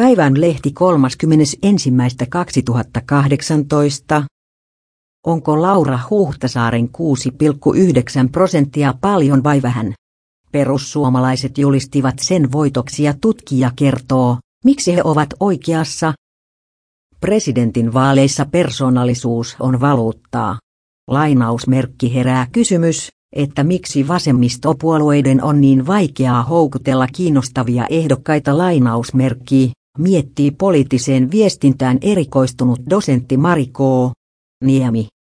Päivän lehti 31.2018. Onko Laura Huhtasaaren 6,9% paljon vai vähän? Perussuomalaiset julistivat sen voitoksi ja tutkija kertoo, miksi he ovat oikeassa. Presidentin vaaleissa persoonallisuus on valuuttaa. Lainausmerkki herää kysymys, että miksi vasemmistopuolueiden on niin vaikeaa houkutella kiinnostavia ehdokkaita lainausmerkkiä, miettii poliittiseen viestintään erikoistunut dosentti Mari K. Niemi.